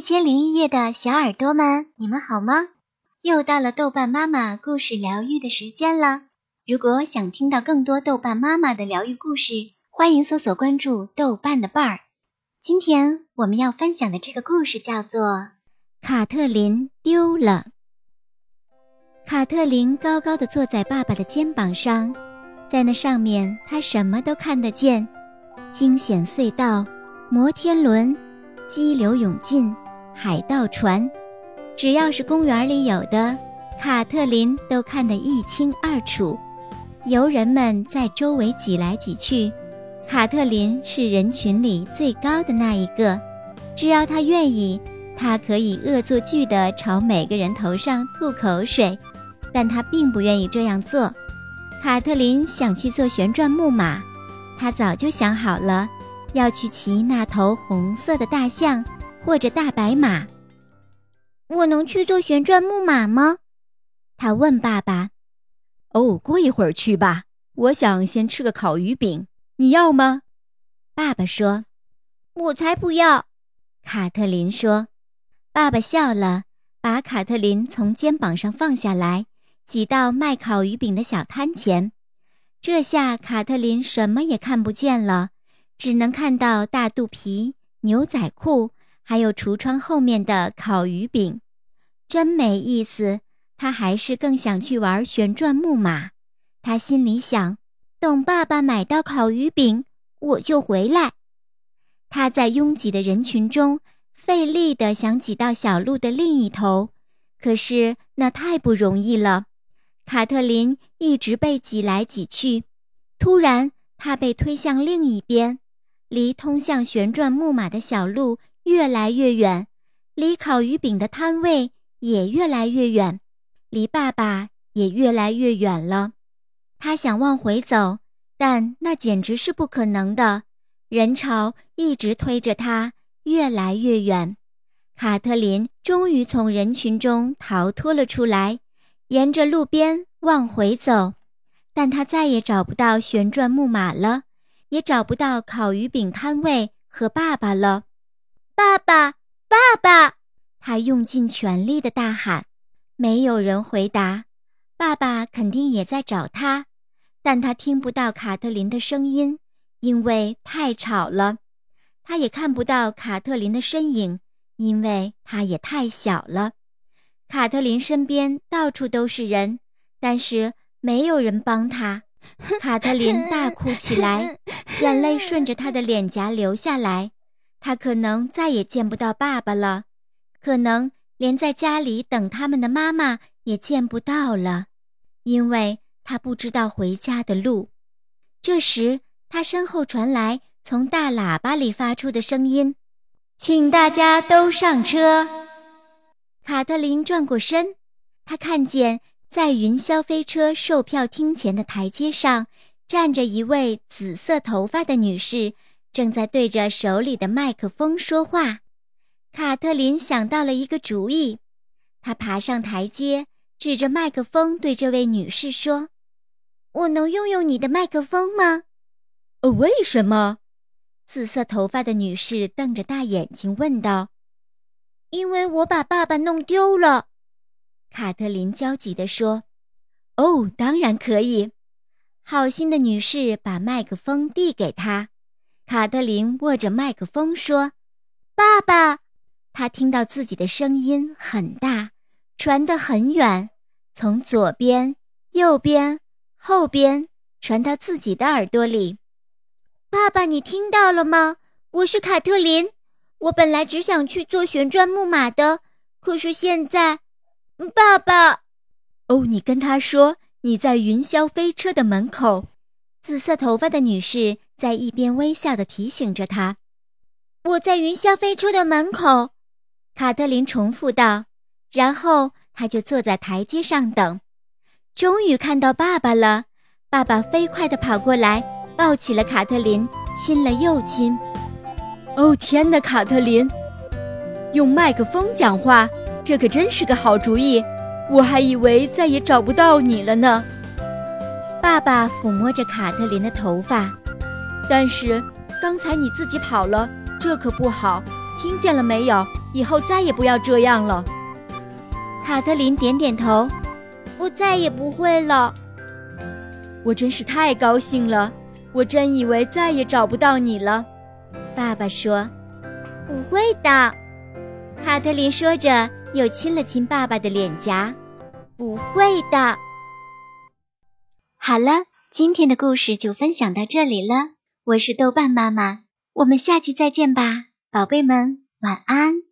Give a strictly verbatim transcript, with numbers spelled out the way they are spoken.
一千零一夜的小耳朵们，你们好吗？又到了豆瓣妈妈故事疗愈的时间了。如果想听到更多豆瓣妈妈的疗愈故事，欢迎搜索关注豆瓣的伴儿。今天我们要分享的这个故事叫做卡特琳丢了。卡特琳高高地坐在爸爸的肩膀上，在那上面她什么都看得见，惊险隧道、摩天轮、激流勇进、海盗船，只要是公园里有的，卡特琳都看得一清二楚。游人们在周围挤来挤去，卡特琳是人群里最高的那一个，只要她愿意，她可以恶作剧地朝每个人头上吐口水，但她并不愿意这样做。卡特琳想去做旋转木马，她早就想好了，要去骑那头红色的大象或者大白马。我能去做旋转木马吗？他问爸爸。哦，过一会儿去吧，我想先吃个烤鱼饼，你要吗？爸爸说。我才不要，卡特琳说。爸爸笑了，把卡特琳从肩膀上放下来，挤到卖烤鱼饼的小摊前。这下卡特琳什么也看不见了，只能看到大肚皮、牛仔裤，还有橱窗后面的烤鱼饼，真没意思。他还是更想去玩旋转木马。他心里想，等爸爸买到烤鱼饼，我就回来。他在拥挤的人群中费力地想挤到小路的另一头，可是那太不容易了。卡特琳一直被挤来挤去，突然他被推向另一边，离通向旋转木马的小路越来越远，离烤鱼饼的摊位也越来越远，离爸爸也越来越远了。他想往回走，但那简直是不可能的，人潮一直推着他越来越远。卡特琳终于从人群中逃脱了出来，沿着路边往回走，但他再也找不到旋转木马了，也找不到烤鱼饼摊位和爸爸了。爸爸，爸爸！他用尽全力地大喊，没有人回答。爸爸肯定也在找他，但他听不到卡特琳的声音，因为太吵了。他也看不到卡特琳的身影，因为他也太小了。卡特琳身边到处都是人，但是没有人帮他。卡特琳大哭起来，眼泪顺着她的脸颊流下来。她可能再也见不到爸爸了，可能连在家里等他们的妈妈也见不到了，因为她不知道回家的路。这时，她身后传来从大喇叭里发出的声音：“请大家都上车。”卡特琳转过身，她看见在云霄飞车售票厅前的台阶上，站着一位紫色头发的女士，正在对着手里的麦克风说话。卡特琳想到了一个主意，她爬上台阶，指着麦克风对这位女士说：“我能拥有你的麦克风吗？”“呃，为什么？”紫色头发的女士瞪着大眼睛问道。“因为我把爸爸弄丢了。”卡特琳焦急地说。“哦，当然可以。”好心的女士把麦克风递给她。卡特琳握着麦克风说：“爸爸！”她听到自己的声音很大，传得很远，从左边、右边、后边传到自己的耳朵里。“爸爸，你听到了吗？我是卡特琳。我本来只想去做旋转木马的，可是现在……爸爸！”“哦，你跟他说你在云霄飞车的门口。”紫色头发的女士在一边微笑地提醒着他。“我在云霄飞车的门口。”卡特琳重复道，然后她就坐在台阶上等。终于看到爸爸了，爸爸飞快地跑过来，抱起了卡特琳，亲了又亲。“哦，天哪，卡特琳，用麦克风讲话，这可真是个好主意，我还以为再也找不到你了呢。”爸爸抚摸着卡特琳的头发。“但是刚才你自己跑了，这可不好，听见了没有？以后再也不要这样了。卡特琳点点头，我再也不会了。我真是太高兴了，我真以为再也找不到你了。爸爸说，不会的。卡特琳说着又亲了亲爸爸的脸颊，不会的。好了，今天的故事就分享到这里了。我是豆瓣妈妈，我们下期再见吧，宝贝们，晚安。